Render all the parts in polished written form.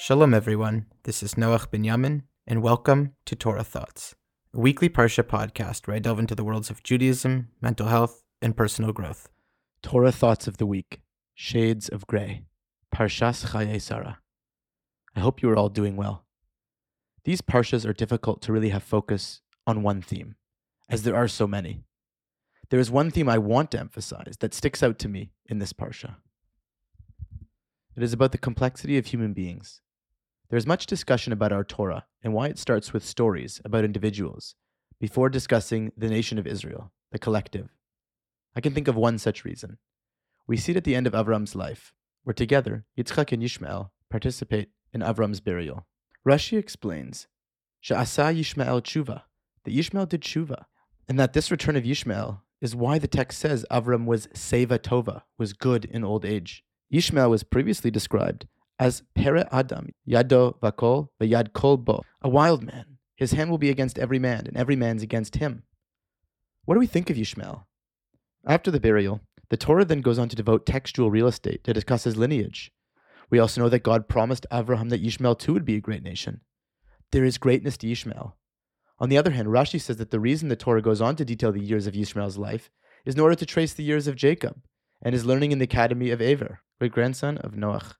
Shalom everyone, this is Noach Bin Yamin, and welcome to Torah Thoughts, a weekly Parsha podcast where I delve into the worlds of Judaism, mental health, and personal growth. Torah Thoughts of the Week, Shades of Grey, Parshas Chayei Sara. I hope you are all doing well. These Parshas are difficult to really have focus on one theme, as there are so many. There is one theme I want to emphasize that sticks out to me in this Parsha. It is about the complexity of human beings. There is much discussion about our Torah and why it starts with stories about individuals before discussing the nation of Israel, the collective. I can think of one such reason. We see it at the end of Avram's life, where together Yitzchak and Yishmael participate in Avram's burial. Rashi explains, she'asa yishmael tshuva, that Yishmael did tshuva, and that this return of Yishmael is why the text says Avram was seva tova, was good in old age. Yishmael was previously described as peret adam yado vakol v'yad kol bo, a wild man. His hand will be against every man, and every man's against him. What do we think of Yishmael? After the burial, the Torah then goes on to devote textual real estate to discuss his lineage. We also know that God promised Avraham that Yishmael too would be a great nation. There is greatness to Yishmael. On the other hand, Rashi says that the reason the Torah goes on to detail the years of Yishmael's life is in order to trace the years of Jacob and his learning in the academy of Eber, great-grandson of Noach.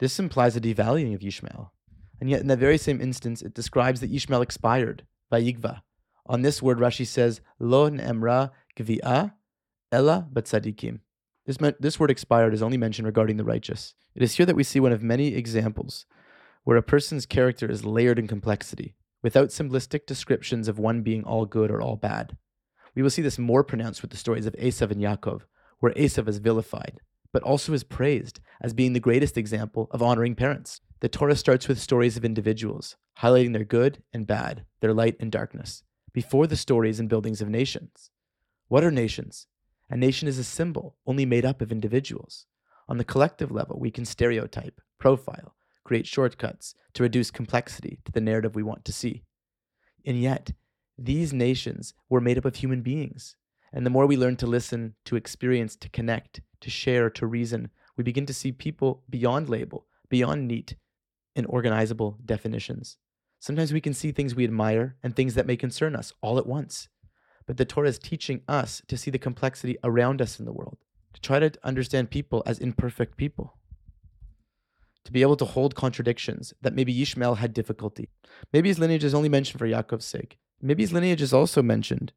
This implies a devaluing of Yishmael. And yet in that very same instance, it describes that Yishmael expired by Yigva. On this word, Rashi says, Lo ne'emra gvia ela batzadikim. This word expired is only mentioned regarding the righteous. It is here that we see one of many examples where a person's character is layered in complexity, without simplistic descriptions of one being all good or all bad. We will see this more pronounced with the stories of Esav and Yaakov, where Esav is vilified, but also is praised as being the greatest example of honoring parents. The Torah starts with stories of individuals, highlighting their good and bad, their light and darkness, before the stories and buildings of nations. What are nations? A nation is a symbol only made up of individuals. On the collective level, we can stereotype, profile, create shortcuts to reduce complexity to the narrative we want to see. And yet, these nations were made up of human beings. And the more we learn to listen, to experience, to connect, to share, to reason, we begin to see people beyond label, beyond neat and organizable definitions. Sometimes we can see things we admire and things that may concern us all at once. But the Torah is teaching us to see the complexity around us in the world, to try to understand people as imperfect people, to be able to hold contradictions that maybe Yishmael had difficulty. Maybe his lineage is only mentioned for Yaakov's sake. Maybe his lineage is also mentioned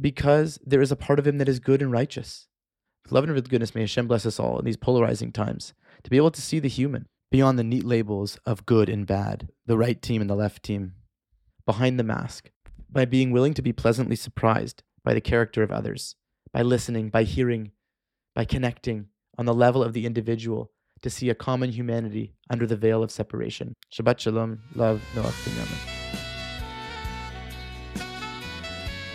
because there is a part of him that is good and righteous. With love and with goodness, may Hashem bless us all in these polarizing times, to be able to see the human beyond the neat labels of good and bad, the right team and the left team, behind the mask, by being willing to be pleasantly surprised by the character of others, by listening, by hearing, by connecting on the level of the individual to see a common humanity under the veil of separation. Shabbat shalom, love, Noach Bin Yamin.